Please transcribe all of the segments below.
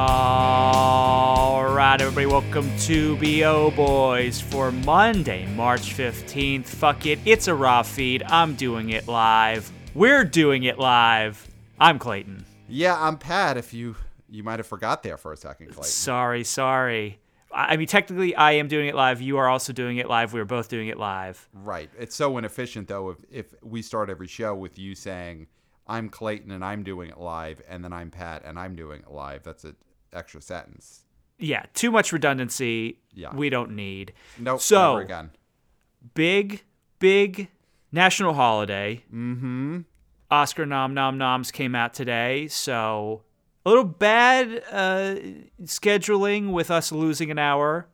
Alright, everybody, welcome to B.O. Boys for Monday, March 15th. Fuck it, it's a raw feed. I'm doing it live. We're doing it live. I'm Clayton. Yeah, I'm Pat, if you might have forgot there for a second, Clayton. Sorry. I mean, technically, I am doing it live. You are also doing it live. We are both doing it live. Right. It's so inefficient, though, if we start every show with you saying, I'm Clayton and I'm doing it live, and then I'm Pat and I'm doing it live. That's an extra sentence. Yeah, too much redundancy. Yeah, we don't need. Nope, so, never again. Big national holiday. Mm-hmm. Oscar noms came out today, so a little bad scheduling with us losing an hour.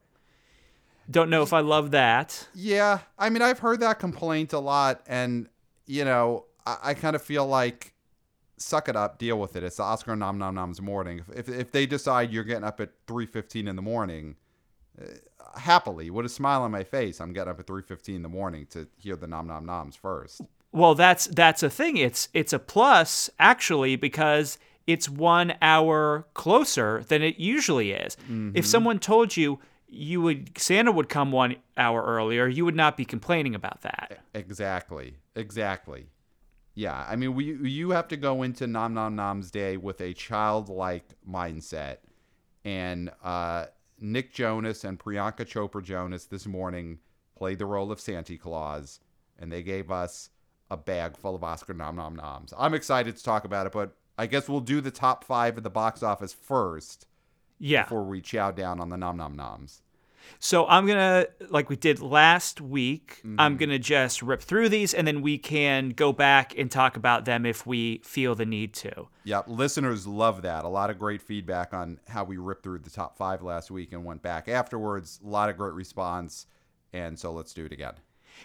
Don't know if I love that. Yeah, I mean, I've heard that complaint a lot, and, you know, I kind of feel like, suck it up, deal with it. It's the Oscar noms morning. If they decide you're getting up at 3:15 in the morning, happily, with a smile on my face, I'm getting up at 3:15 in the morning to hear the noms first. Well, that's a thing. It's a plus, actually, because it's 1 hour closer than it usually is. Mm-hmm. If someone told you Santa would come 1 hour earlier, you would not be complaining about that. Exactly. Yeah, I mean, you have to go into Noms Day with a childlike mindset. And Nick Jonas and Priyanka Chopra Jonas this morning played the role of Santa Claus, and they gave us a bag full of Oscar noms. I'm excited to talk about it, but I guess we'll do the top five at the box office first. Yeah. Before we chow down on the noms. So I'm going to, like we did last week, I'm going to just rip through these, and then we can go back and talk about them if we feel the need to. Yeah, listeners love that. A lot of great feedback on how we ripped through the top five last week and went back afterwards. A lot of great response, and so let's do it again.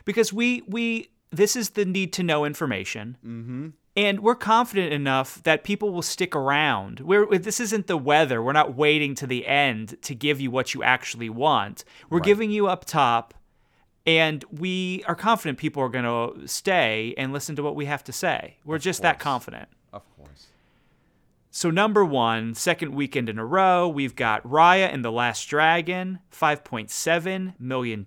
Because we this is the need-to-know information, and we're confident enough that people will stick around. This isn't the weather. We're not waiting to the end to give you what you actually want. We're giving you up top, and we are confident people are going to stay and listen to what we have to say. We're of just course. That confident. Of course. So number one, second weekend in a row, we've got Raya and the Last Dragon, $5.7 million.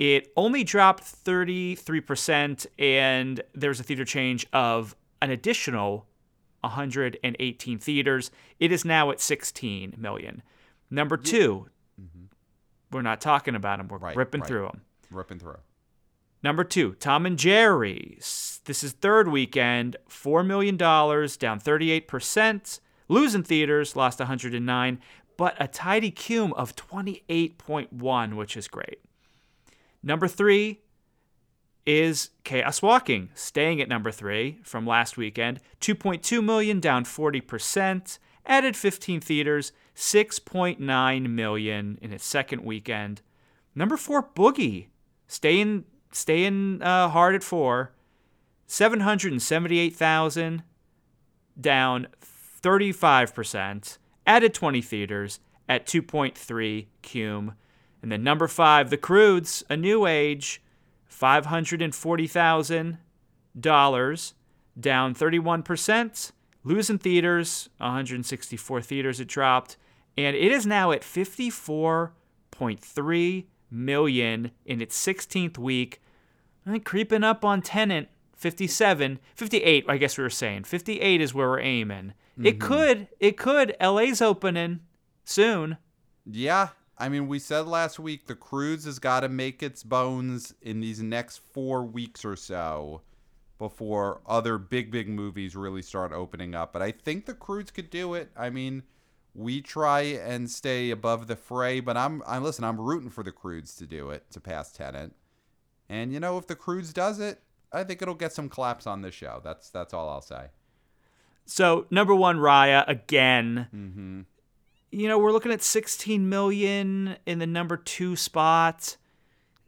It only dropped 33%, and there's a theater change of an additional 118 theaters. It is now at 16 million. Number two, we're not talking about them. We're ripping through them. Number two, Tom and Jerry. This is third weekend, $4 million, down 38%. Losing theaters, lost 109, but a tidy cume of 28.1, which is great. Number three is Chaos Walking, staying at number three from last weekend. 2.2 million, down 40%. Added 15 theaters, 6.9 million in its second weekend. Number four, Boogie, staying hard at four. 778,000, down 35%. Added 20 theaters at 2.3 cume. And then number five, The Croods: A New Age, $540,000, down 31%. Losing theaters, 164 theaters it dropped. And it is now at 54.3 million in its 16th week. I think creeping up on Tenet, 58, I guess we were saying. 58 is where we're aiming. Mm-hmm. It could. LA's opening soon. Yeah. I mean, we said last week The Croods has got to make its bones in these next 4 weeks or so before other big movies really start opening up. But I think The Croods could do it. I mean, we try and stay above the fray, but I'm rooting for The Croods to do it, to pass Tenet. And, you know, if The Croods does it, I think it'll get some claps on this show. That's all I'll say. So, number one, Raya, again. Mm-hmm. You know, we're looking at 16 million in the number two spot.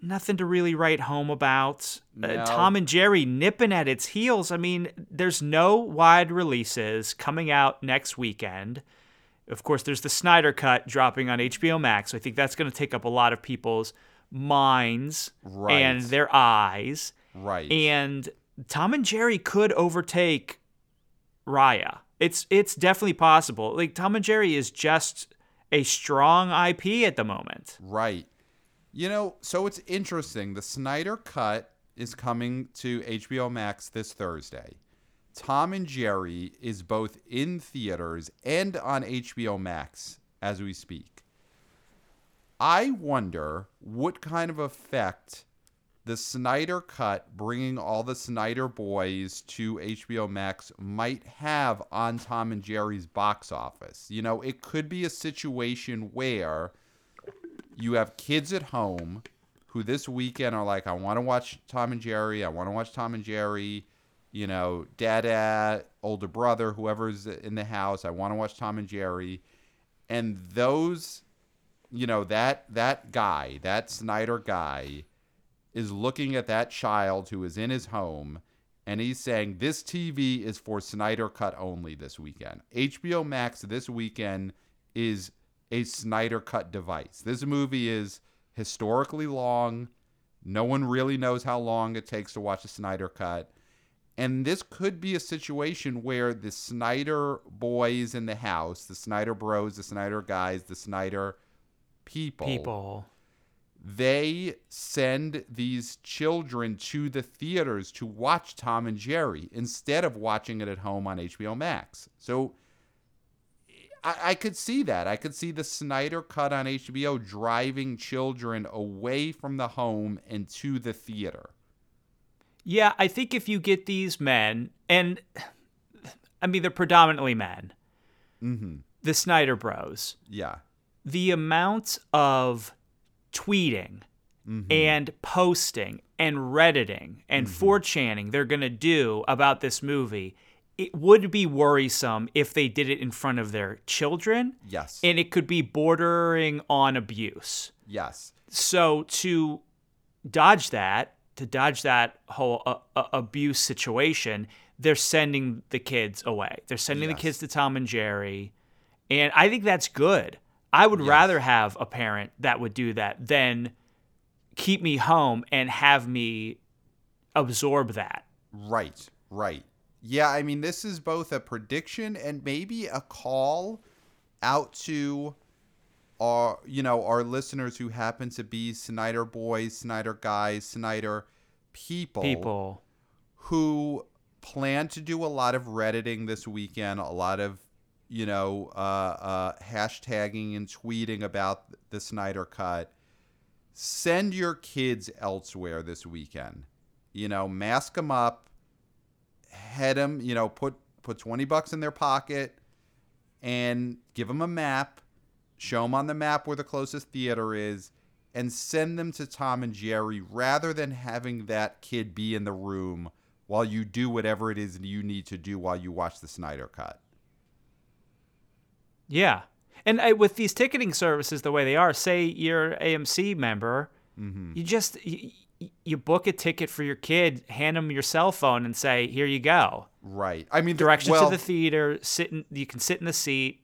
Nothing to really write home about. No. Tom and Jerry nipping at its heels. I mean, there's no wide releases coming out next weekend. Of course, there's the Snyder Cut dropping on HBO Max. So I think that's going to take up a lot of people's minds and their eyes. Right. And Tom and Jerry could overtake Raya. It's definitely possible. Like, Tom and Jerry is just a strong IP at the moment. Right. You know, so it's interesting. The Snyder Cut is coming to HBO Max this Thursday. Tom and Jerry is both in theaters and on HBO Max as we speak. I wonder what kind of effect the Snyder Cut, bringing all the Snyder boys to HBO Max, might have on Tom and Jerry's box office. You know, it could be a situation where you have kids at home who this weekend are like, I want to watch Tom and Jerry. I want to watch Tom and Jerry. You know, dad, older brother, whoever's in the house, I want to watch Tom and Jerry. And those, you know, that guy, that Snyder guy, is looking at that child who is in his home, and he's saying, this TV is for Snyder Cut only this weekend. HBO Max this weekend is a Snyder Cut device. This movie is historically long. No one really knows how long it takes to watch a Snyder Cut. And this could be a situation where the Snyder boys in the house, the Snyder bros, the Snyder guys, the Snyder people. They send these children to the theaters to watch Tom and Jerry instead of watching it at home on HBO Max. So I could see that. I could see the Snyder Cut on HBO driving children away from the home and to the theater. Yeah, I think if you get these men, and I mean, they're predominantly men, mm-hmm. the Snyder Bros. Yeah. The amount of tweeting mm-hmm. and posting and Redditing and mm-hmm. 4channing they're going to do about this movie, it would be worrisome if they did it in front of their children. Yes. And it could be bordering on abuse. Yes. So to dodge that whole abuse situation, they're sending the kids away. They're sending yes. the kids to Tom and Jerry. And I think that's good. I would yes. rather have a parent that would do that than keep me home and have me absorb that. Right, right. Yeah, I mean, this is both a prediction and maybe a call out to our listeners who happen to be Snyder boys, Snyder guys, Snyder people who plan to do a lot of Redditing this weekend, a lot of, you know, hashtagging and tweeting about the Snyder Cut. Send your kids elsewhere this weekend. You know, mask them up, head them, you know, put $20 in their pocket and give them a map. Show them on the map where the closest theater is, and send them to Tom and Jerry rather than having that kid be in the room while you do whatever it is you need to do while you watch the Snyder Cut. Yeah. And with these ticketing services the way they are, say you're an AMC member, mm-hmm. you book a ticket for your kid, hand them your cell phone, and say, here you go. Right. I mean, directions to the theater, you can sit in the seat.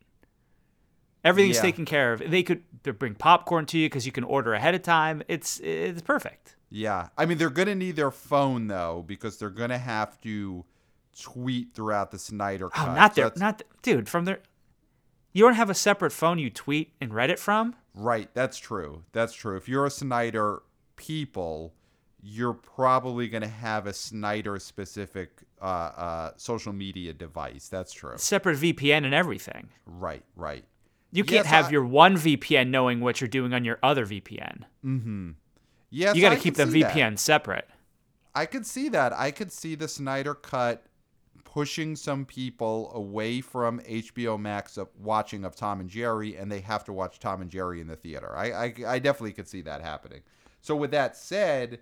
Everything's taken care of. They bring popcorn to you because you can order ahead of time. It's perfect. Yeah. I mean, they're going to need their phone, though, because they're going to have to tweet throughout the Snyder Cut. Oh, you don't have a separate phone you tweet and Reddit from? Right. That's true. If you're a Snyder people, you're probably going to have a Snyder-specific social media device. That's true. Separate VPN and everything. Right. You can't have your one VPN knowing what you're doing on your other VPN. Mm-hmm. Yes, you got to keep the VPN separate. I could see that. I could see the Snyder Cut pushing some people away from HBO Max watching Tom and Jerry, and they have to watch Tom and Jerry in the theater. I definitely could see that happening. So with that said,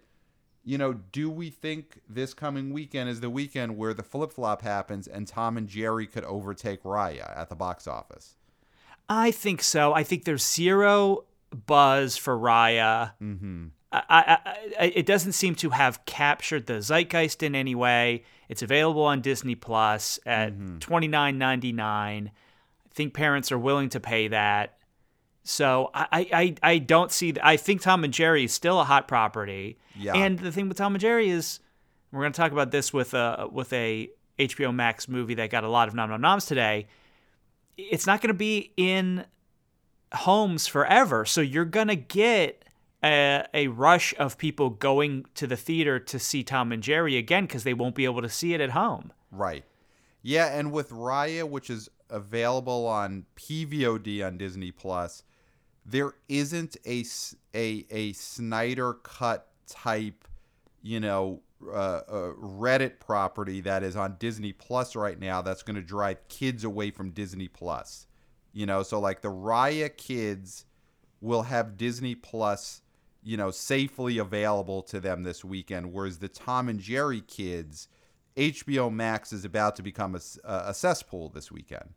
you know, do we think this coming weekend is the weekend where the flip-flop happens and Tom and Jerry could overtake Raya at the box office? I think so. I think there's zero buzz for Raya. Mm-hmm. It doesn't seem to have captured the zeitgeist in any way. It's available on Disney Plus at mm-hmm. $29.99. I think parents are willing to pay that. So I don't see that. I think Tom and Jerry is still a hot property. Yeah. And the thing with Tom and Jerry is, we're going to talk about this with a HBO Max movie that got a lot of nom-noms today, it's not going to be in homes forever. So you're going to get a rush of people going to the theater to see Tom and Jerry again because they won't be able to see it at home. Right. Yeah, and with Raya, which is available on PVOD on Disney+, there isn't a Snyder Cut type, Reddit property that is on Disney Plus right now that's going to drive kids away from Disney Plus. So like the Raya kids will have Disney Plus, safely available to them this weekend, whereas the Tom and Jerry kids, HBO Max is about to become a cesspool this weekend.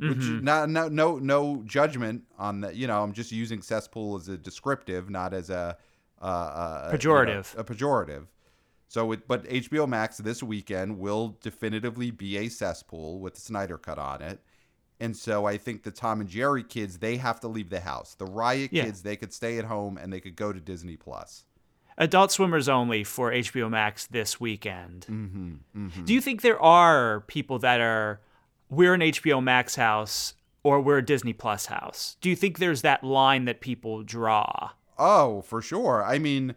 Mm-hmm. Which no judgment on that. I'm just using cesspool as a descriptive, not as a pejorative. A pejorative. So, but HBO Max this weekend will definitively be a cesspool with the Snyder Cut on it. And so I think the Tom and Jerry kids, they have to leave the house. The Riot kids, they could stay at home and they could go to Disney+. Adult swimmers only for HBO Max this weekend. Mm-hmm, mm-hmm. Do you think there are people that are, we're an HBO Max house or we're a Disney+ house? Do you think there's that line that people draw? Oh, for sure. I mean,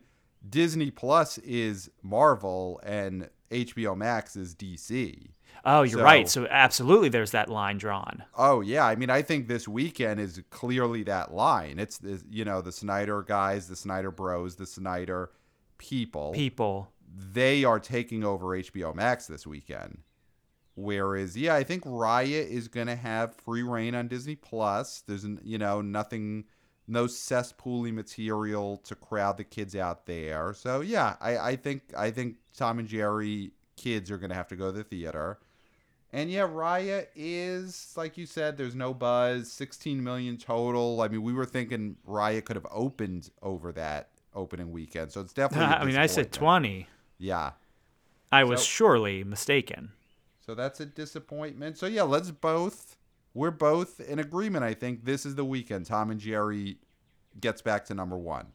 Disney Plus is Marvel and HBO Max is DC. Oh, you're right. So absolutely there's that line drawn. Oh, yeah. I mean, I think this weekend is clearly that line. It's the Snyder guys, the Snyder bros, the Snyder people. They are taking over HBO Max this weekend. Whereas, yeah, I think Raya is going to have free reign on Disney Plus. There's, nothing... no cesspooly material to crowd the kids out there. So yeah, I think Tom and Jerry kids are gonna have to go to the theater. And yeah, Raya is, like you said, there's no buzz, 16 million total. I mean, we were thinking Raya could have opened over that opening weekend. So it's definitely I said 20. Yeah. I was surely mistaken. So that's a disappointment. So yeah, we're both in agreement, I think. This is the weekend Tom and Jerry gets back to number one.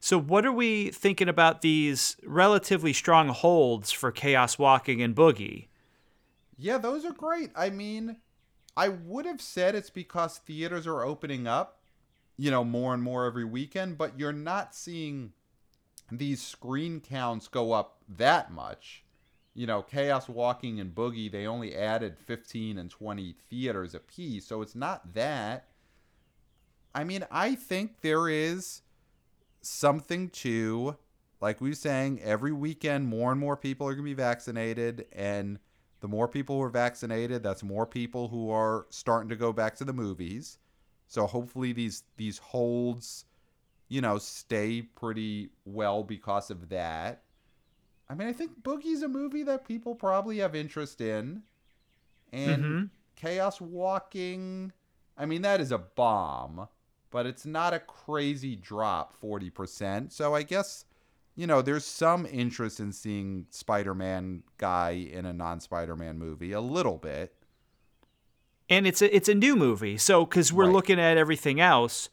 So what are we thinking about these relatively strong holds for Chaos Walking and Boogie? Yeah, those are great. I mean, I would have said it's because theaters are opening up, more and more every weekend, but you're not seeing these screen counts go up that much. Chaos Walking and Boogie, they only added 15 and 20 theaters apiece, so it's not that. I mean, I think there is something to, like we were saying, every weekend more and more people are going to be vaccinated, and the more people who are vaccinated, that's more people who are starting to go back to the movies. So hopefully these holds, stay pretty well because of that. I mean, I think Boogie's a movie that people probably have interest in. And Chaos Walking, I mean, that is a bomb. But it's not a crazy drop, 40%. So I guess, there's some interest in seeing Spider-Man guy in a non-Spider-Man movie, a little bit. And it's a new movie. So, because we're looking at everything else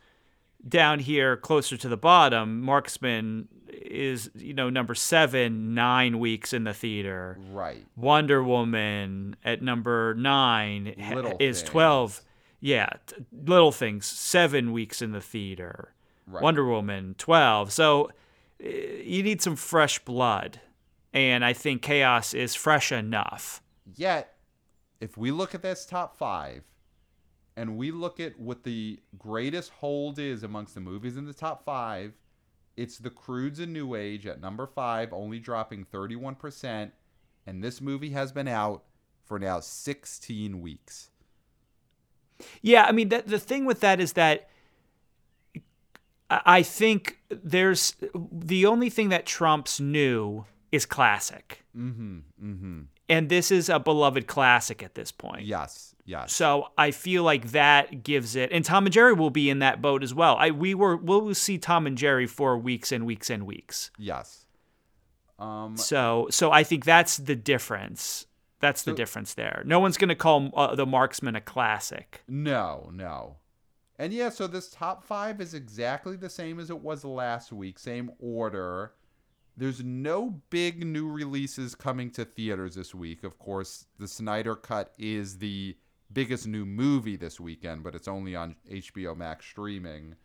down here closer to the bottom, Marksman is number 7, 9 weeks in the theater. Right. Wonder Woman at number 9 is 12. Yeah, Little Things 7 weeks in the theater. Right. Wonder Woman 12. So you need some fresh blood, and I think Chaos is fresh enough. Yet, if we look at this top 5, and we look at what the greatest hold is amongst the movies in the top 5. It's The Croods: A New Age at number 5, only dropping 31%, and this movie has been out for now 16 weeks. Yeah, I mean, the thing with that is that I think there's the only thing that trumps new is classic. Mm-hmm, mm-hmm. And this is a beloved classic at this point. Yes. So I feel like that gives it, and Tom and Jerry will be in that boat as well. We'll see Tom and Jerry for weeks and weeks and weeks. Yes. So I think that's the difference. The difference there. No one's going to call The Marksman a classic. No. And yeah, so this top 5 is exactly the same as it was last week. Same order. There's no big new releases coming to theaters this week. Of course, the Snyder Cut is the biggest new movie this weekend, but it's only on HBO Max streaming.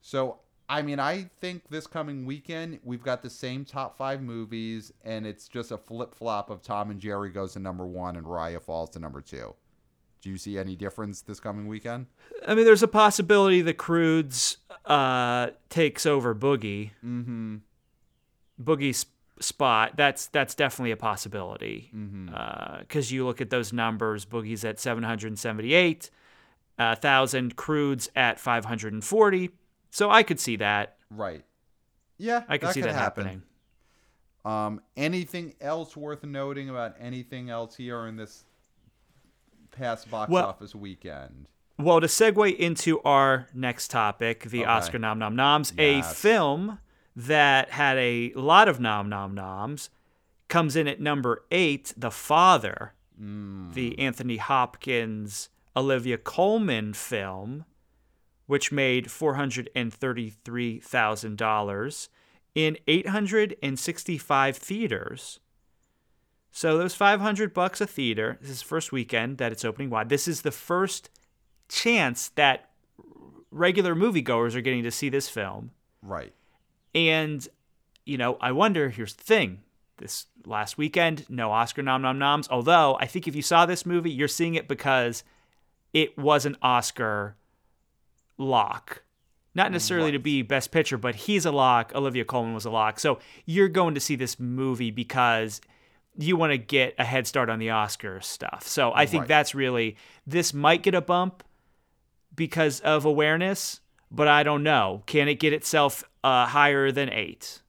So, I mean, I think this coming weekend, we've got the same top five movies, and it's just a flip-flop of Tom and Jerry goes to number one and Raya falls to number two. Do you see any difference this coming weekend? I mean, there's a possibility The Croods takes over Boogie. Mm-hmm. Boogie's spot, that's definitely a possibility. Mm-hmm. 'Cause you look at those numbers, Boogie's at 778,000, Croods at 540. So I could see that. Right. Yeah, I could see that happening. Anything else worth noting about anything else here in this past box office weekend? Well, to segue into our next topic, the Oscar Nom Nom Noms, a film that had a lot of nom nom noms, comes in at number 8, The Father, the Anthony Hopkins, Olivia Colman film, which made $433,000 in 865 theaters. So those $500 a theater. This is the first weekend that it's opening wide. This is the first chance that regular moviegoers are getting to see this film. Right. And, you know, I wonder, here's the thing. This last weekend, no Oscar nom nom noms. Although, I think if you saw this movie, you're seeing it because it was an Oscar lock. Not necessarily to be Best Picture, but he's a lock. Olivia Colman was a lock. So you're going to see this movie because you want to get a head start on the Oscar stuff. So I think that's really, this might get a bump because of awareness, but I don't know. Can it get itself higher than 8?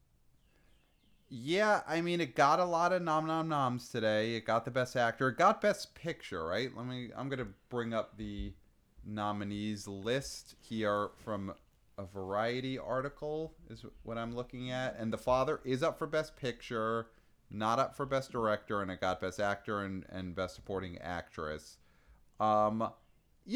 Yeah, I mean, it got a lot of nom nom noms today. It got the Best Actor. It got Best Picture, right? I'm going to bring up the nominees list here from a Variety article is what I'm looking at. And The Father is up for Best Picture, not up for Best Director, and it got Best Actor and Best Supporting Actress. You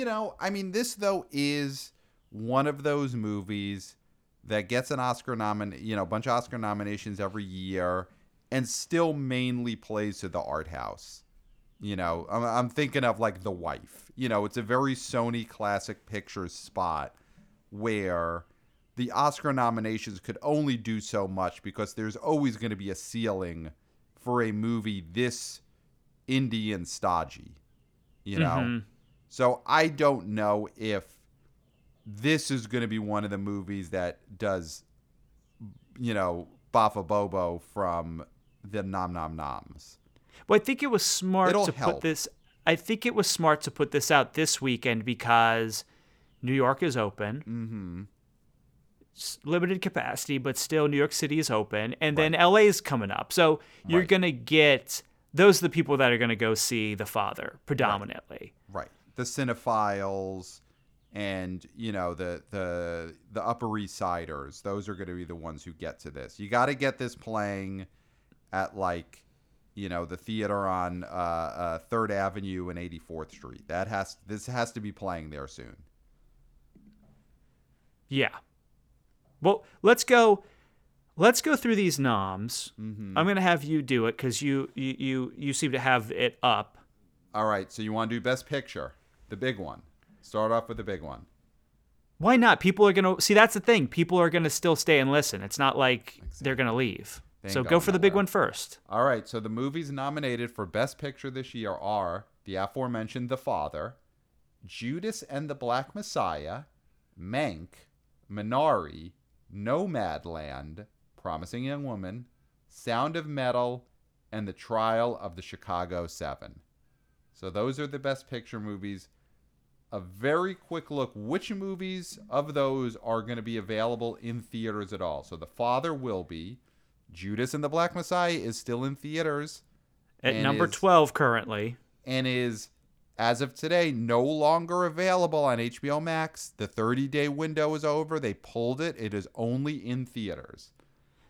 know, I mean, this, though, is one of those movies that gets an Oscar a bunch of Oscar nominations every year and still mainly plays to the art house. You know, I'm thinking of like The Wife. You know, it's a very Sony Classic Pictures spot where the Oscar nominations could only do so much because there's always going to be a ceiling for a movie this indie and stodgy, you know? Mm-hmm. So I don't know if this is going to be one of the movies that does, you know, Bafa Bobo from the Nom Nom Noms. Well, I think it was smart to put this out this weekend because New York is open. Mm-hmm. Limited capacity, but still New York City is open. And then L.A. is coming up. So you're going to get, those are the people that are going to go see The Father predominantly. Right. The cinephiles. And, you know, the Upper East Siders, those are going to be the ones who get to this. You got to get this playing at, like, you know, the theater on 3rd Avenue and 84th Street. This has to be playing there soon. Yeah. Well, let's go through these noms. Mm-hmm. I'm going to have you do it because you seem to have it up. All right. So you want to do Best Picture, the big one. Start off with the big one. Why not? People are going to... See, that's the thing. People are going to still stay and listen. It's not like they're going to leave. So go for the big one first. All right. So the movies nominated for Best Picture this year are the aforementioned The Father, Judas and the Black Messiah, Mank, Minari, Nomadland, Promising Young Woman, Sound of Metal, and The Trial of the Chicago 7. So those are the Best Picture movies. A very quick look, which movies of those are going to be available in theaters at all? So The Father will be. Judas and the Black Messiah is still in theaters. At number 12 currently. And is, as of today, no longer available on HBO Max. The 30-day window is over. They pulled it. It is only in theaters.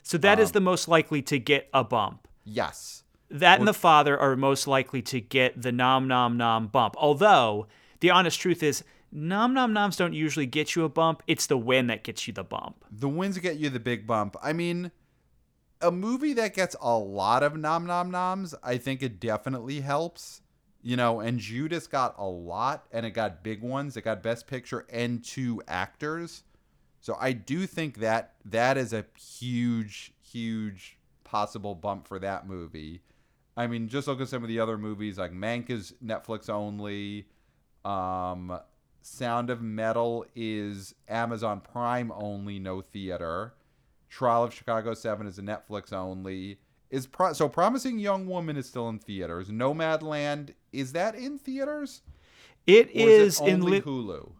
So that is the most likely to get a bump. Yes. That and The Father are most likely to get the nom nom nom bump. Although... The honest truth is, nom nom noms don't usually get you a bump. It's the win that gets you the bump. The wins get you the big bump. I mean, a movie that gets a lot of noms, I think it definitely helps. You know, and Judas got a lot, and it got big ones. It got Best Picture and 2 actors. So I do think that that is a huge, huge possible bump for that movie. I mean, just look at some of the other movies. Like Mank is Netflix only. Sound of Metal is Amazon Prime only, no theater. Trial of Chicago 7 is a Netflix only. So Promising Young Woman is still in theaters. Nomadland, is that in theaters? It is, in Hulu.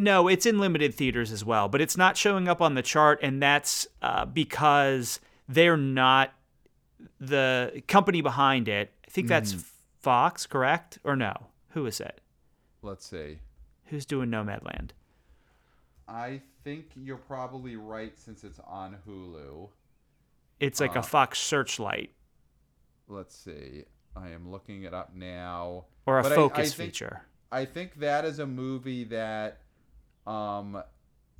No, it's in limited theaters as well, but it's not showing up on the chart, and that's because they're not the company behind it. I think that's Fox, correct? Or no? Who is it? Let's see. Who's doing Nomadland? I think you're probably right since it's on Hulu. It's like a Fox Searchlight. Let's see. I am looking it up now. Or a Focus feature. I think that is a movie that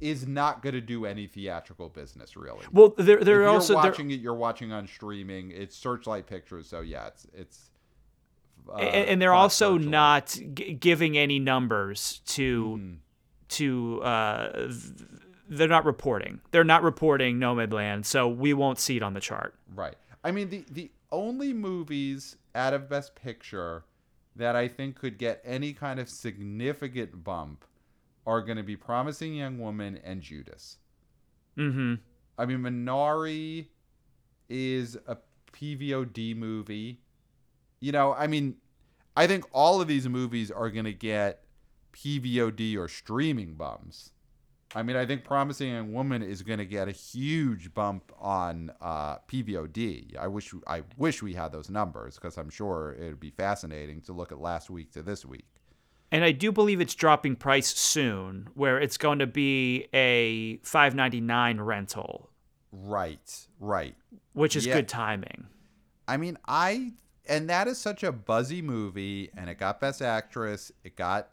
is not going to do any theatrical business, really. Well, they're also... If you're watching it, you're watching on streaming. It's Searchlight Pictures, so yeah, it's and they're also not giving any numbers to they're not reporting. They're not reporting Nomadland, so we won't see it on the chart. Right. I mean, the only movies out of Best Picture that I think could get any kind of significant bump are going to be Promising Young Woman and Judas. Mm-hmm. I mean, Minari is a PVOD movie. You know, I mean, I think all of these movies are going to get PVOD or streaming bumps. I mean, I think Promising Young Woman is going to get a huge bump on PVOD. I wish we had those numbers because I'm sure it would be fascinating to look at last week to this week. And I do believe it's dropping price soon, where it's going to be a $5.99 rental. Right. Which is good timing. I mean, and that is such a buzzy movie, and it got Best Actress, it got,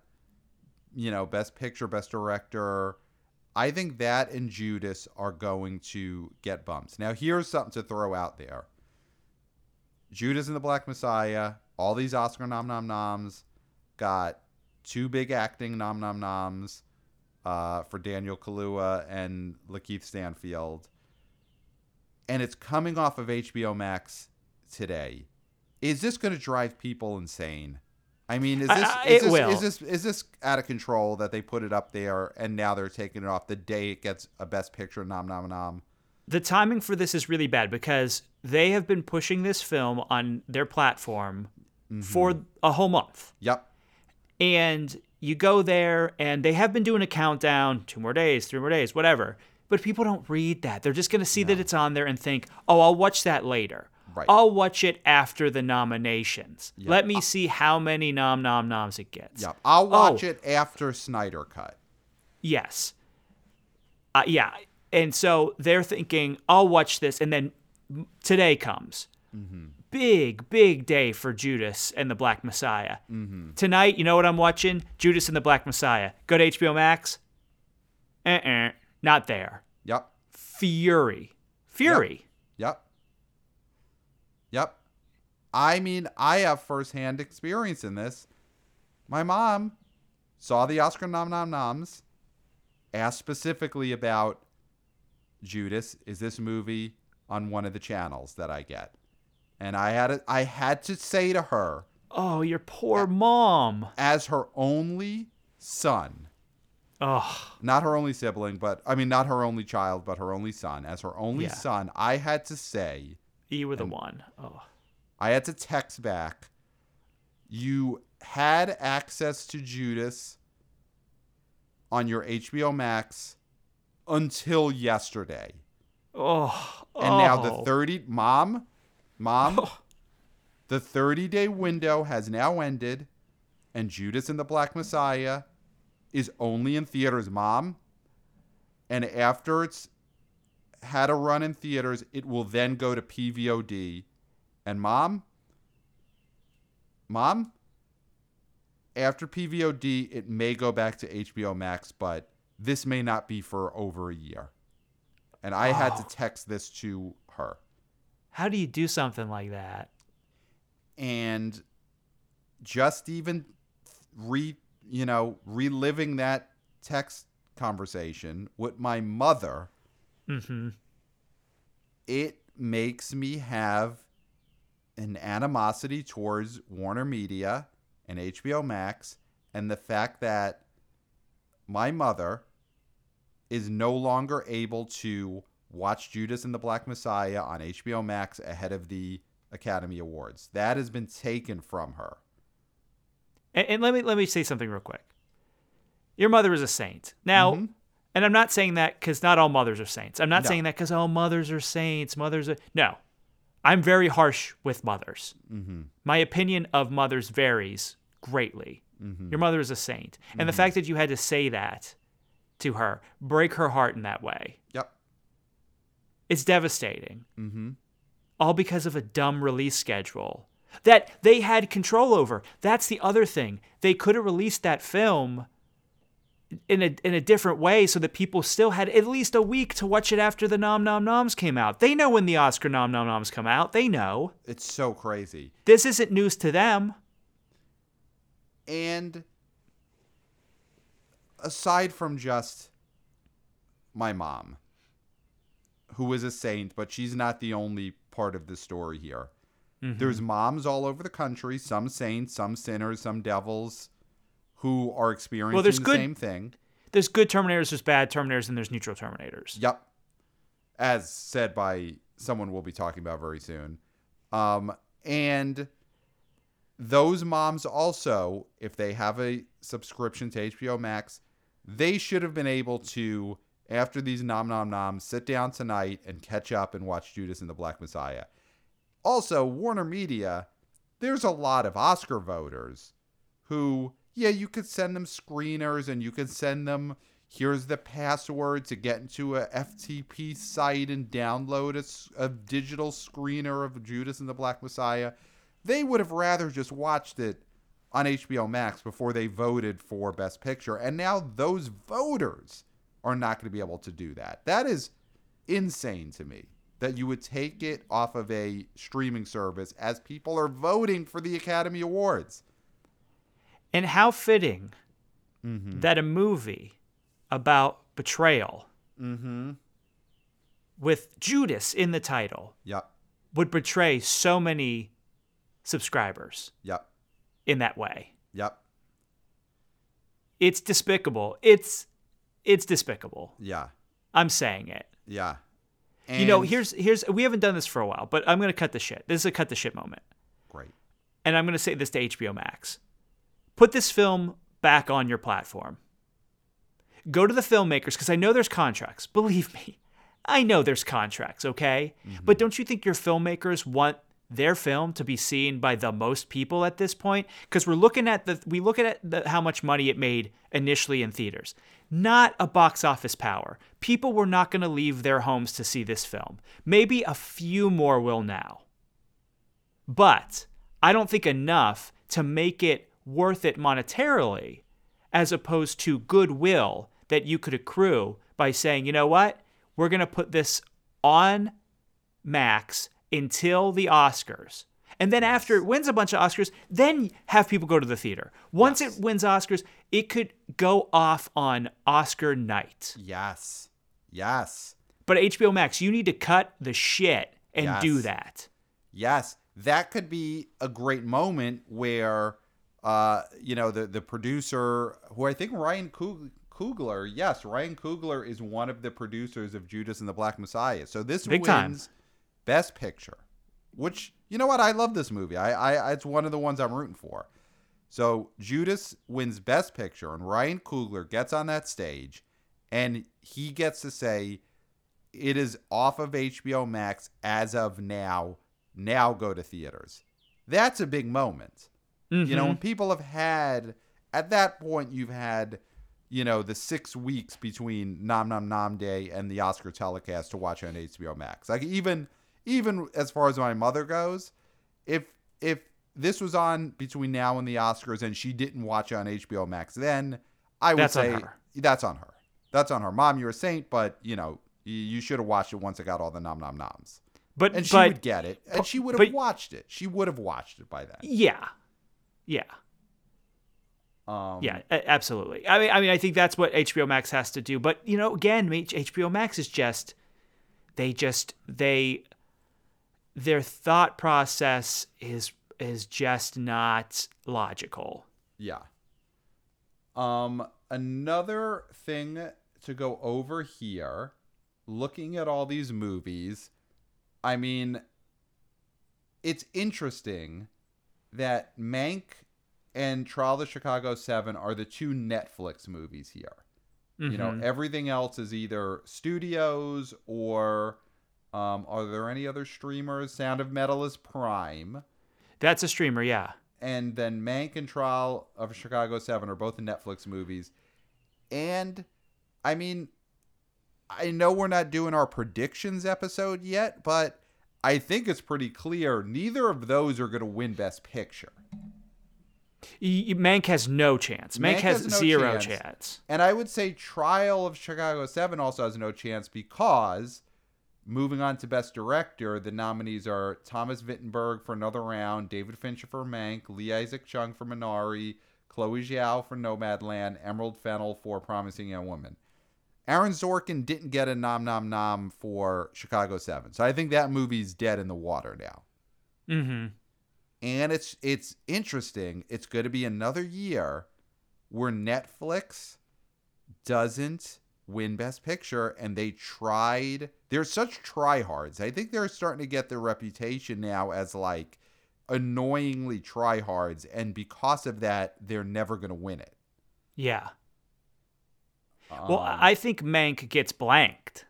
you know, Best Picture, Best Director. I think that and Judas are going to get bumps. Now, here's something to throw out there. Judas and the Black Messiah, all these Oscar noms, got 2 big acting noms for Daniel Kaluuya and Lakeith Stanfield. And it's coming off of HBO Max today. Is this going to drive people insane? I mean, is this out of control that they put it up there and now they're taking it off the day it gets a Best Picture nom? The timing for this is really bad because they have been pushing this film on their platform for a whole month. Yep. And you go there and they have been doing a countdown, 2 more days, 3 more days, whatever. But people don't read that. They're just going to see that it's on there and think, oh, I'll watch that later. Right. I'll watch it after the nominations. Yep. Let me see how many noms it gets. Yep. I'll watch it after Snyder Cut. Yes. And so they're thinking, I'll watch this. And then today comes. Mm-hmm. Big, big day for Judas and the Black Messiah. Mm-hmm. Tonight, you know what I'm watching? Judas and the Black Messiah. Go to HBO Max. Not there. Yep. Fury. Yep. I mean, I have firsthand experience in this. My mom saw the Oscar noms, asked specifically about Judas. Is this movie on one of the channels that I get? And I had to say to her, oh, your poor mom. As her only son. Oh. Not her only sibling, not her only child, but her only son. As her only son, I had to say... You were the one. Oh. I had to text back. You had access to Judas on your HBO Max until yesterday. Oh. And now the 30-day window has now ended, and Judas and the Black Messiah is only in theaters, Mom. And after it's had a run in theaters, it will then go to PVOD. And Mom, after PVOD, it may go back to HBO Max, but this may not be for over a year. And I had to text this to her. How do you do something like that? And just even reliving that text conversation with my mother, mm-hmm. It makes me have an animosity towards Warner Media and HBO Max and the fact that my mother is no longer able to watch Judas and the Black Messiah on HBO Max ahead of the Academy Awards. That has been taken from her. And let me say something real quick. Your mother is a saint. Now, mm-hmm. And I'm not saying that because not all mothers are saints. I'm not saying that because all mothers are saints. Mothers are... No. I'm very harsh with mothers. Mm-hmm. My opinion of mothers varies greatly. Mm-hmm. Your mother is a saint. Mm-hmm. And the fact that you had to say that to her, break her heart in that way. Yep. It's devastating. Mm-hmm. All because of a dumb release schedule that they had control over. That's the other thing. They could have released that film in a different way so that people still had at least a week to watch it after the Nom Nom Noms came out. They know when the Oscar Nom Nom Noms come out. They know. It's so crazy. This isn't news to them. And aside from just my mom, who is a saint, but she's not the only part of the story here. Mm-hmm. There's moms all over the country, some saints, some sinners, some devils, who are experiencing the same thing. There's good Terminators, there's bad Terminators, and there's neutral Terminators. Yep. As said by someone we'll be talking about very soon. And those moms also, if they have a subscription to HBO Max, they should have been able to, after these Nom Nom Noms, sit down tonight and catch up and watch Judas and the Black Messiah. Also, Warner Media, there's a lot of Oscar voters who... Yeah, you could send them screeners and you could send them, here's the password to get into a FTP site and download a digital screener of Judas and the Black Messiah. They would have rather just watched it on HBO Max before they voted for Best Picture. And now those voters are not going to be able to do that. That is insane to me, that you would take it off of a streaming service as people are voting for the Academy Awards. And how fitting mm-hmm. that a movie about betrayal mm-hmm. with Judas in the title yep. would betray so many subscribers yep. in that way. Yep. It's despicable. It's despicable. Yeah. I'm saying it. Yeah. And here's we haven't done this for a while, but I'm going to cut the shit. This is a cut the shit moment. Great. And I'm going to say this to HBO Max. Put this film back on your platform. Go to the filmmakers, because I know there's contracts. Believe me, I know there's contracts, okay? Mm-hmm. But don't you think your filmmakers want their film to be seen by the most people at this point? Because we're looking at how much money it made initially in theaters. Not a box office power. People were not going to leave their homes to see this film. Maybe a few more will now. But I don't think enough to make it worth it monetarily, as opposed to goodwill that you could accrue by saying, you know what, we're going to put this on Max until the Oscars. And then after it wins a bunch of Oscars, then have people go to the theater. Once it wins Oscars, it could go off on Oscar night. Yes. Yes. But HBO Max, you need to cut the shit and do that. Yes. That could be a great moment where... the producer, who I think Ryan Coogler is one of the producers of Judas and the Black Messiah. So this Big wins time. Best Picture, which, you know what? I love this movie. It's one of the ones I'm rooting for. So Judas wins Best Picture, and Ryan Coogler gets on that stage, and he gets to say, it is off of HBO Max as of now. Now go to theaters. That's a big moment. You know, when people have had, at that point, you've had, the 6 weeks between Nom Nom Nom Day and the Oscar telecast to watch on HBO Max. Like, even as far as my mother goes, if this was on between now and the Oscars and she didn't watch it on HBO Max then, I would say that's on her. That's on her. Mom, you're a saint, but, you should have watched it once it got all the Nom Nom Noms. And she would get it. And she would have watched it. She would have watched it by then. Yeah. Yeah. Yeah, absolutely. I mean, I think that's what HBO Max has to do. But, you know, again, HBO Max is just, their thought process is just not logical. Yeah. Another thing to go over here, looking at all these movies, I mean, it's interesting that Mank and Trial of the Chicago 7 are the two Netflix movies here. Mm-hmm. You know, everything else is either studios or are there any other streamers? Sound of Metal is Prime. That's a streamer, yeah. And then Mank and Trial of Chicago 7 are both Netflix movies. And, I mean, I know we're not doing our predictions episode yet, but I think it's pretty clear neither of those are going to win Best Picture. Mank has no chance. Mank has no zero chance. And I would say Trial of Chicago 7 also has no chance because, moving on to Best Director, the nominees are Thomas Vinterberg for Another Round, David Fincher for Mank, Lee Isaac Chung for Minari, Chloe Zhao for Nomadland, Emerald Fennell for Promising Young Woman. Aaron Sorkin didn't get a nom for Chicago 7. So I think that movie's dead in the water now. Mm-hmm. And it's interesting. It's going to be another year where Netflix doesn't win Best Picture, and they tried. They're such tryhards. I think they're starting to get their reputation now as like annoyingly tryhards, and because of that, they're never going to win it. Yeah. Well, I think Mank gets blanked.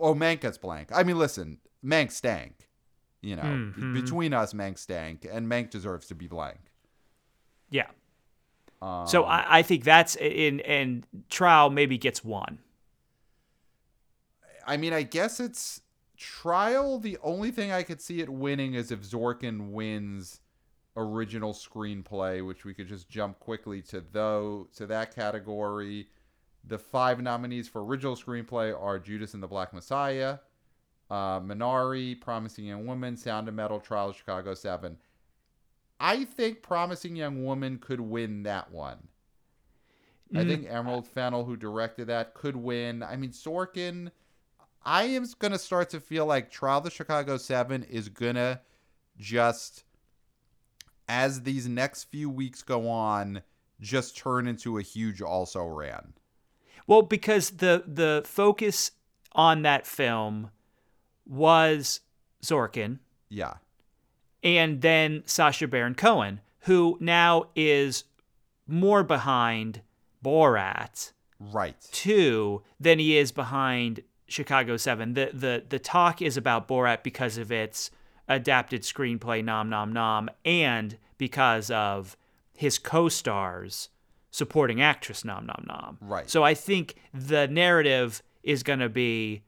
Oh, Mank gets blanked. I mean, listen, Mank stank. You know, mm-hmm. Between us, Mank stank, and Mank deserves to be blank. Yeah. So I think that's in, and Trial maybe gets one. I mean, I guess it's Trial. The only thing I could see it winning is if Sorkin wins original screenplay, which we could just jump quickly to that category. The five nominees for original screenplay are Judas and the Black Messiah, Minari, Promising Young Woman, Sound of Metal, Trial of Chicago 7. I think Promising Young Woman could win that one. I think Emerald Fennell, who directed that, could win. I mean, Sorkin, I am going to start to feel like Trial of the Chicago 7 is going to just, as these next few weeks go on, just turn into a huge also-ran. Well, because the focus on that film was Sorkin. Yeah. And then Sacha Baron Cohen, who now is more behind Borat 2 than he is behind Chicago 7. The talk is about Borat because of its adapted screenplay, nom, and because of his co-stars, supporting actress, nom. Right. So I think the narrative is going to be,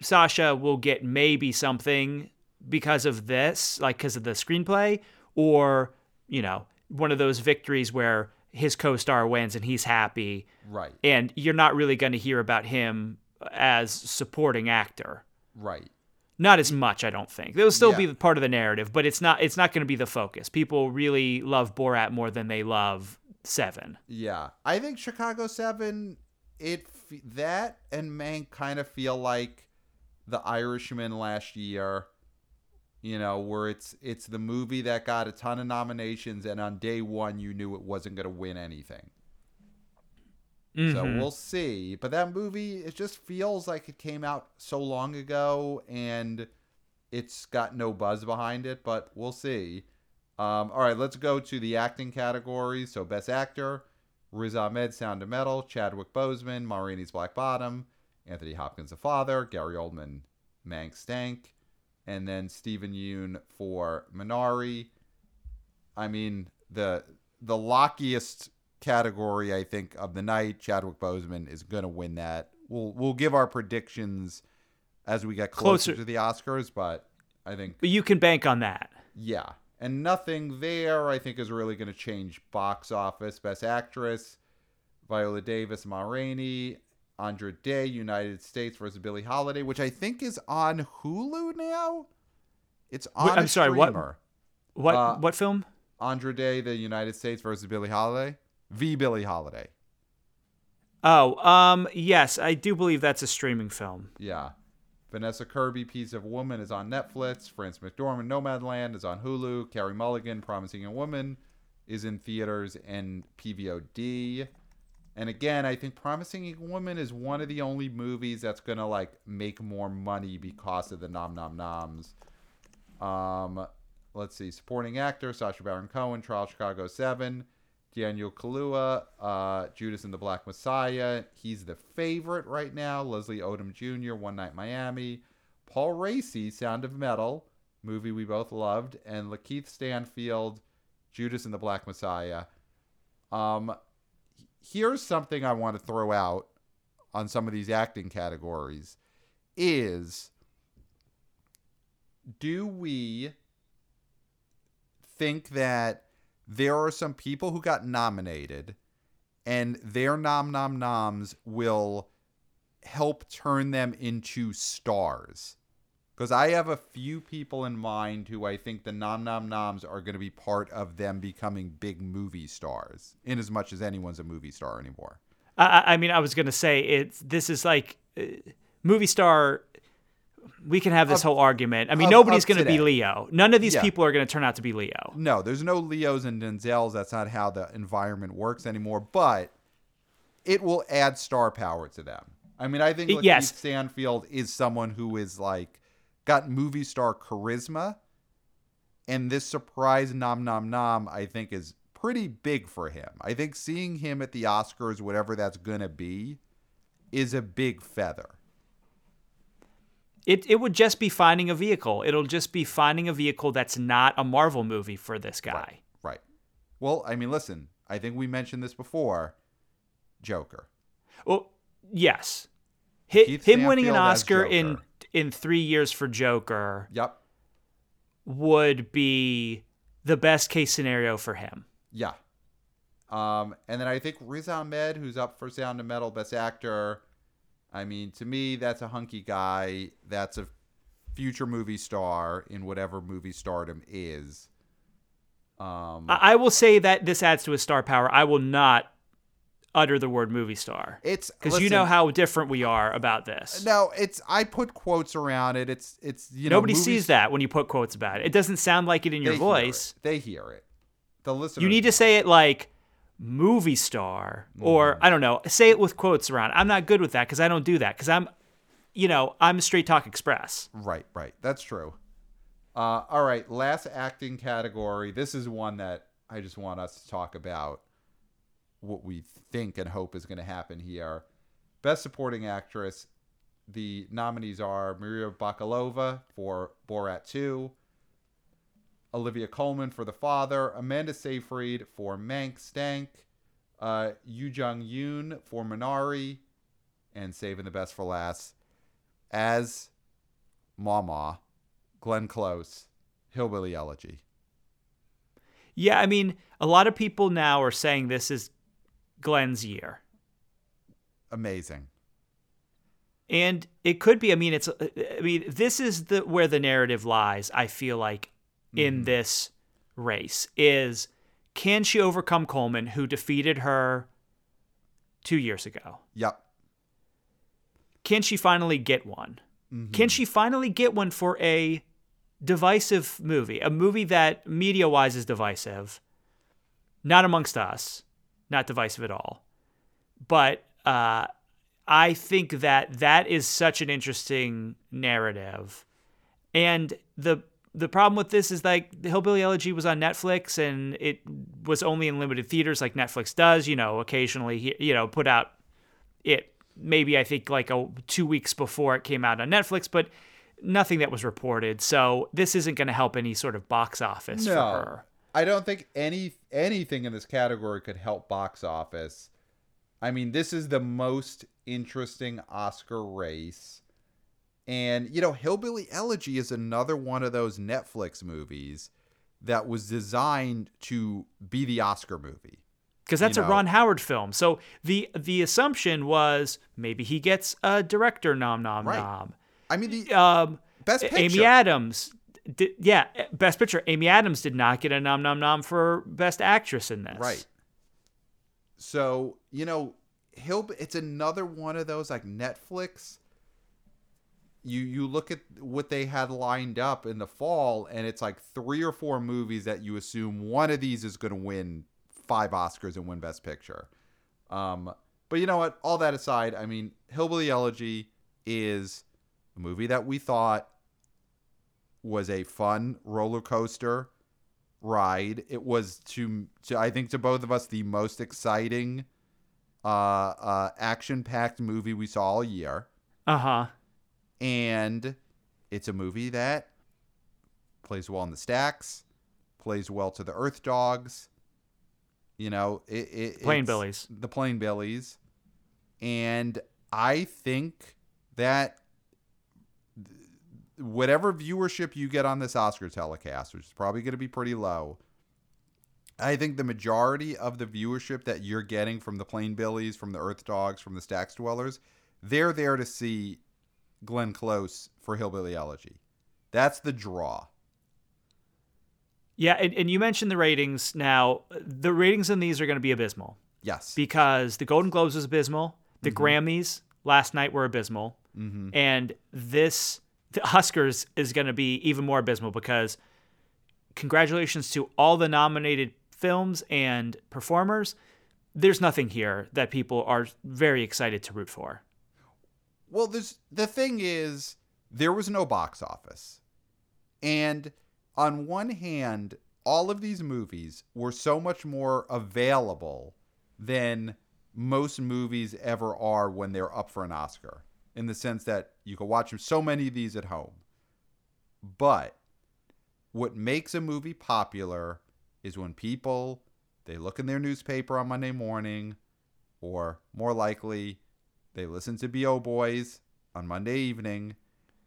Sasha will get maybe something because of this, like because of the screenplay, or, you know, one of those victories where his co-star wins and he's happy. Right. And you're not really going to hear about him as supporting actor. Right. Not as much, I don't think. It'll still be part of the narrative, but it's not going to be the focus. People really love Borat more than they love Seven. Yeah. I think Chicago 7, that and Mank kind of feel like The Irishman last year, you know, where it's the movie that got a ton of nominations, and on day one you knew it wasn't going to win anything. Mm-hmm. So we'll see. But that movie, it just feels like it came out so long ago, and it's got no buzz behind it, but we'll see. All right, let's go to the acting category. So Best Actor, Riz Ahmed, Sound of Metal, Chadwick Boseman, Ma Rainey's Black Bottom, Anthony Hopkins, The Father, Gary Oldman, Mank stank, and then Steven Yeun for Minari. I mean, the lockiest category, I think, of the night. Chadwick Boseman is going to win that. We'll give our predictions as we get closer to the Oscars, but I think... But you can bank on that. Yeah. And nothing there, I think, is really going to change box office. Best Actress, Viola Davis, Ma Rainey, Andra Day, United States versus Billie Holiday, which I think is on Hulu now. It's on. Wait, I'm sorry. Streamer. What film? Andra Day, the United States versus Billie Holiday. Billie Holiday. Oh, yes, I do believe that's a streaming film. Yeah. Vanessa Kirby, Piece of Woman, is on Netflix. Frances McDormand, Nomadland, is on Hulu. Carey Mulligan, Promising Young Woman, is in theaters and PVOD. And again, I think Promising Young Woman is one of the only movies that's going to, like, make more money because of the nom-nom-noms. Let's see. Supporting actor, Sacha Baron Cohen, Trial of Chicago 7, Daniel Kaluuya, Judas and the Black Messiah. He's the favorite right now. Leslie Odom Jr., One Night Miami. Paul Raci, Sound of Metal, movie we both loved. And Lakeith Stanfield, Judas and the Black Messiah. Here's something I want to throw out on some of these acting categories is, do we think that there are some people who got nominated and their nom-nom-noms will help turn them into stars? Because I have a few people in mind who I think the nom-nom-noms are going to be part of them becoming big movie stars, in as much as anyone's a movie star anymore. I mean, I was going to say, this is like movie star... We can have this whole argument. I mean, nobody's going to be Leo. None of these people are going to turn out to be Leo. No, there's no Leos and Denzels. That's not how the environment works anymore. But it will add star power to them. I mean, I think Lakeith Stanfield is someone who is like got movie star charisma. And this surprise nom nom nom, I think, is pretty big for him. I think seeing him at the Oscars, whatever that's going to be, is a big feather. It would just be finding a vehicle. It'll just be finding a vehicle that's not a Marvel movie for this guy. Right. Well, I mean, listen, I think we mentioned this before. Joker. Well, yes. Him winning an Oscar in 3 years for Joker would be the best case scenario for him. Yeah. And then I think Riz Ahmed, who's up for Sound of Metal, Best Actor... I mean, to me, that's a hunky guy. That's a future movie star in whatever movie stardom is. I will say that this adds to his star power. I will not utter the word movie star. It's because you know how different we are about this. No, I put quotes around it. It's nobody sees that when you put quotes about it. It doesn't sound like it in your voice. They hear it. The listener. You need to say it like movie star, or I don't know, say it with quotes around. I'm not good with that because I don't do that because I'm Straight Talk Express. Right. That's true. All right. Last acting category. This is one that I just want us to talk about what we think and hope is going to happen here. Best Supporting Actress. The nominees are Maria Bakalova for Borat 2. Olivia Colman for The Father, Amanda Seyfried for Mank Stank, Yoo Jung-yoon for Minari, and saving the best for last, as Mama, Glenn Close, Hillbilly Elegy. Yeah, I mean, a lot of people now are saying this is Glenn's year. Amazing. And it could be, this is where the narrative lies, I feel like, in this race is, can she overcome Coleman, who defeated her 2 years ago? Yep. Can she finally get one? Mm-hmm. Can she finally get one for a divisive movie, a movie that media-wise is divisive, not amongst us, not divisive at all. But I think that is such an interesting narrative. And the problem with this is, like, the Hillbilly Elegy was on Netflix and it was only in limited theaters like Netflix does, occasionally, put out it maybe, I think, like 2 weeks before it came out on Netflix, but nothing that was reported. So this isn't going to help any sort of box office for her. I don't think anything in this category could help box office. I mean, this is the most interesting Oscar race. And, Hillbilly Elegy is another one of those Netflix movies that was designed to be the Oscar movie. Because that's a Ron Howard film. So the assumption was maybe he gets a director nom. I mean, the Best Picture. Amy Adams. Best Picture. Amy Adams did not get a nom for Best Actress in this. Right. So, it's another one of those, like, Netflix. You look at what they had lined up in the fall, and it's like 3 or 4 movies that you assume one of these is going to win 5 Oscars and win Best Picture. But you know what? All that aside, I mean, Hillbilly Elegy is a movie that we thought was a fun roller coaster ride. It was, I think, to both of us, the most exciting action-packed movie we saw all year. Uh-huh. And it's a movie that plays well on the stacks, plays well to the Earth Dogs, the Plain Billies. And I think that whatever viewership you get on this Oscar telecast, which is probably going to be pretty low, I think the majority of the viewership that you're getting from the Plain Billies, from the Earth Dogs, from the Stacks Dwellers, they're there to see Glenn Close for Hillbilly Elegy. That's the draw. Yeah, and you mentioned the ratings. Now, the ratings in these are going to be abysmal. Yes. Because the Golden Globes was abysmal. The Grammys last night were abysmal. Mm-hmm. And the Oscars is going to be even more abysmal because congratulations to all the nominated films and performers. There's nothing here that people are very excited to root for. Well, the thing is, there was no box office. And on one hand, all of these movies were so much more available than most movies ever are when they're up for an Oscar, in the sense that you can watch so many of these at home. But what makes a movie popular is when people, they look in their newspaper on Monday morning, or more likely, they listen to B.O. Boys on Monday evening,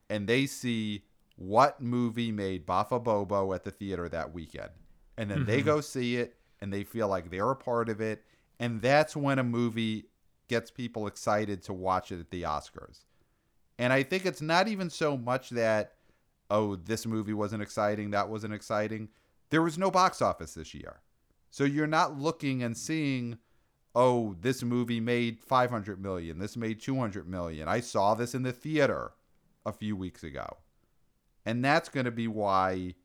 and they see what movie made Bafa Bobo at the theater that weekend. And then they go see it, and they feel like they're a part of it. And that's when a movie gets people excited to watch it at the Oscars. And I think it's not even so much that, oh, this movie wasn't exciting, that wasn't exciting. There was no box office this year. So you're not looking and seeing, oh, this movie made $500 million. This made $200 million. I saw this in the theater a few weeks ago. And that's going to be why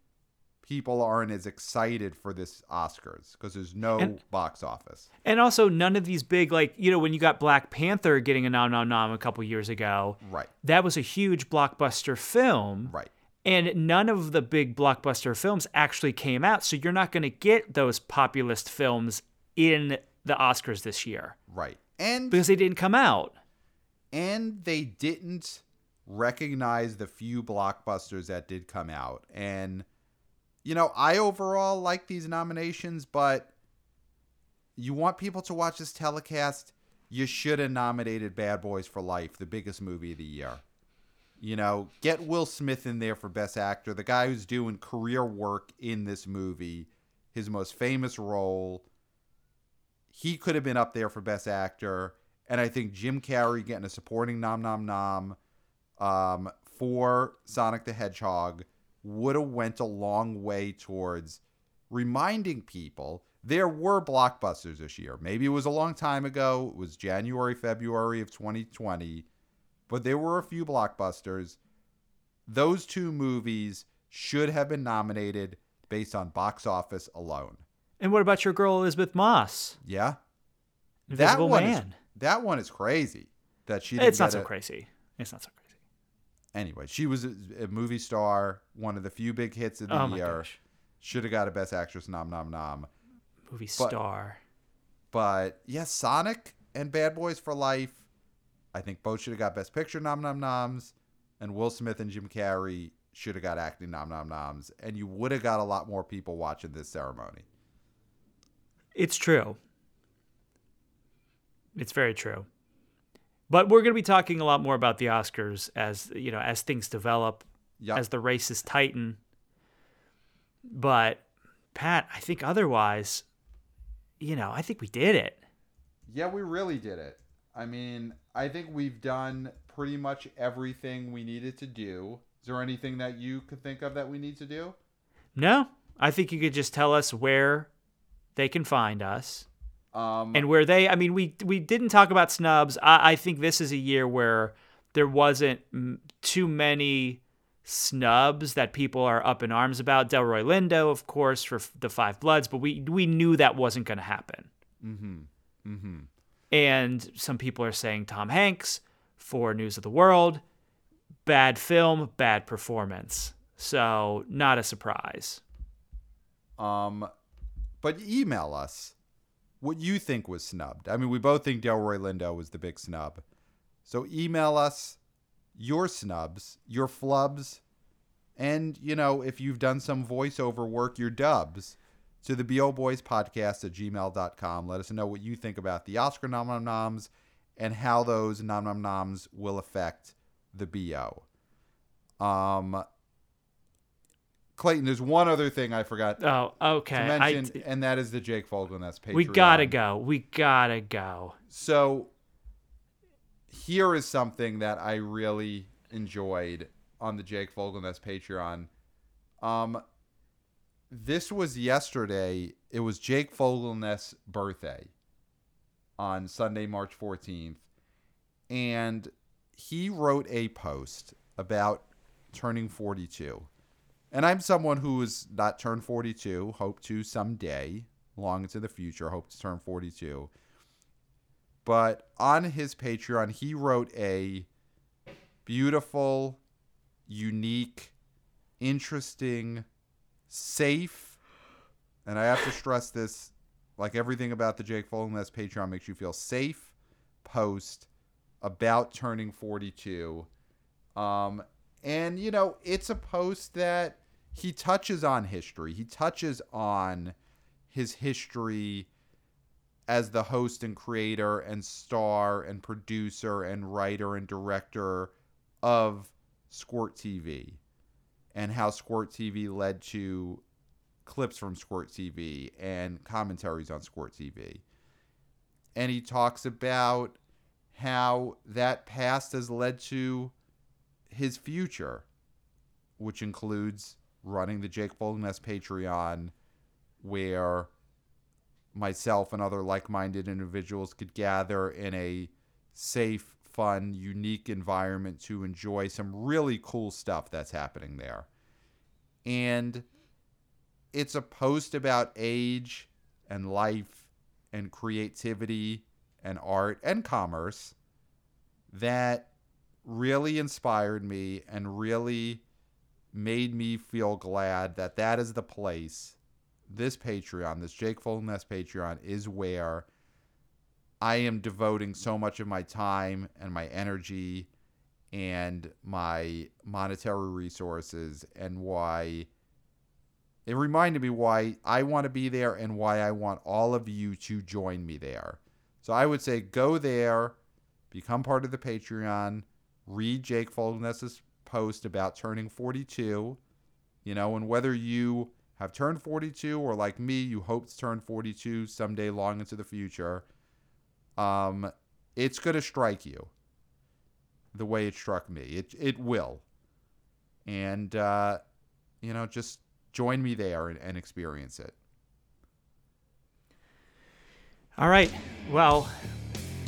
people aren't as excited for this Oscars, because there's no box office. And also none of these big, like, when you got Black Panther getting a nom a couple years ago. Right. That was a huge blockbuster film. Right. And none of the big blockbuster films actually came out. So you're not going to get those populist films in the Oscars this year. Right. And because they didn't come out. And they didn't recognize the few blockbusters that did come out. And, I overall like these nominations, but you want people to watch this telecast, you should have nominated Bad Boys for Life, the biggest movie of the year. Get Will Smith in there for Best Actor, the guy who's doing career work in this movie, his most famous role. He could have been up there for Best Actor. And I think Jim Carrey getting a supporting nom for Sonic the Hedgehog would have went a long way towards reminding people there were blockbusters this year. Maybe it was a long time ago. It was January, February of 2020. But there were a few blockbusters. Those two movies should have been nominated based on box office alone. And what about your girl, Elizabeth Moss? Yeah. Invisible Man. That one is crazy. It's not so crazy. Anyway, she was a movie star, one of the few big hits of the year. Should have got a Best Actress nom. Movie star. But, yes, Sonic and Bad Boys for Life, I think both should have got Best Picture noms. And Will Smith and Jim Carrey should have got acting noms. And you would have got a lot more people watching this ceremony. It's true. It's very true. But we're going to be talking a lot more about the Oscars as things develop, as the races tighten. But, Pat, I think otherwise, you know, I think we did it. Yeah, we really did it. I mean, I think we've done pretty much everything we needed to do. Is there anything that you could think of that we need to do? No. I think you could just tell us where they can find us. And where they, I mean, we didn't talk about snubs. I think this is a year where there wasn't too many snubs that people are up in arms about. Delroy Lindo, of course, for the Five Bloods, but we knew that wasn't going to happen. Mm-hmm. Mm-hmm. And some people are saying Tom Hanks for News of the World. Bad film, bad performance. So not a surprise. But email us what you think was snubbed. I mean, we both think Delroy Lindo was the big snub. So email us your snubs, your flubs, and, you know, if you've done some voiceover work, your dubs, to the B.O. Boys podcast at gmail.com. Let us know what you think about the Oscar nom-nom-noms and how those nom-nom-noms will affect the B.O. Clayton, there's one other thing I forgot to mention, and that is the Jake Fogelnest Patreon. We gotta go. So here is something that I really enjoyed on the Jake Fogelnest Patreon. This was yesterday. It was Jake Fogelnest's birthday on Sunday, March 14th, and he wrote a post about turning 42. And I'm someone who is not turned 42, hope to someday, long into the future, hope to turn 42. But on his Patreon, he wrote a beautiful, unique, interesting, safe, and I have to stress this, like everything about the Jake Fogelnest Patreon makes you feel safe, post about turning 42. And, you know, it's a post that he touches on history. He touches on his history as the host and creator and star and producer and writer and director of Squirt TV and how Squirt TV led to clips from Squirt TV and commentaries on Squirt TV. And he talks about how that past has led to his future, which includes running the Jake Fogelnest Patreon, where myself and other like-minded individuals could gather in a safe, fun, unique environment to enjoy some really cool stuff that's happening there. And it's a post about age and life and creativity and art and commerce that really inspired me and really made me feel glad that that is the place, this Patreon, this Jake Fogelnest Patreon, is where I am devoting so much of my time and my energy and my monetary resources, and why it reminded me why I want to be there and why I want all of you to join me there. So I would say go there, become part of the Patreon, read Jake Fogelnest's post about turning 42, you know, and whether you have turned 42 or, like me, you hope to turn 42 someday long into the future, it's going to strike you the way it struck me. It will. And, you know, just join me there and experience it. All right. Well,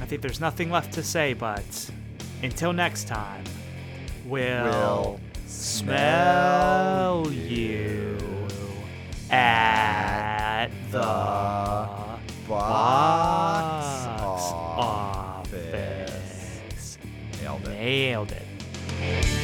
I think there's nothing left to say, but until next time, we'll smell you at the box office. Nailed it.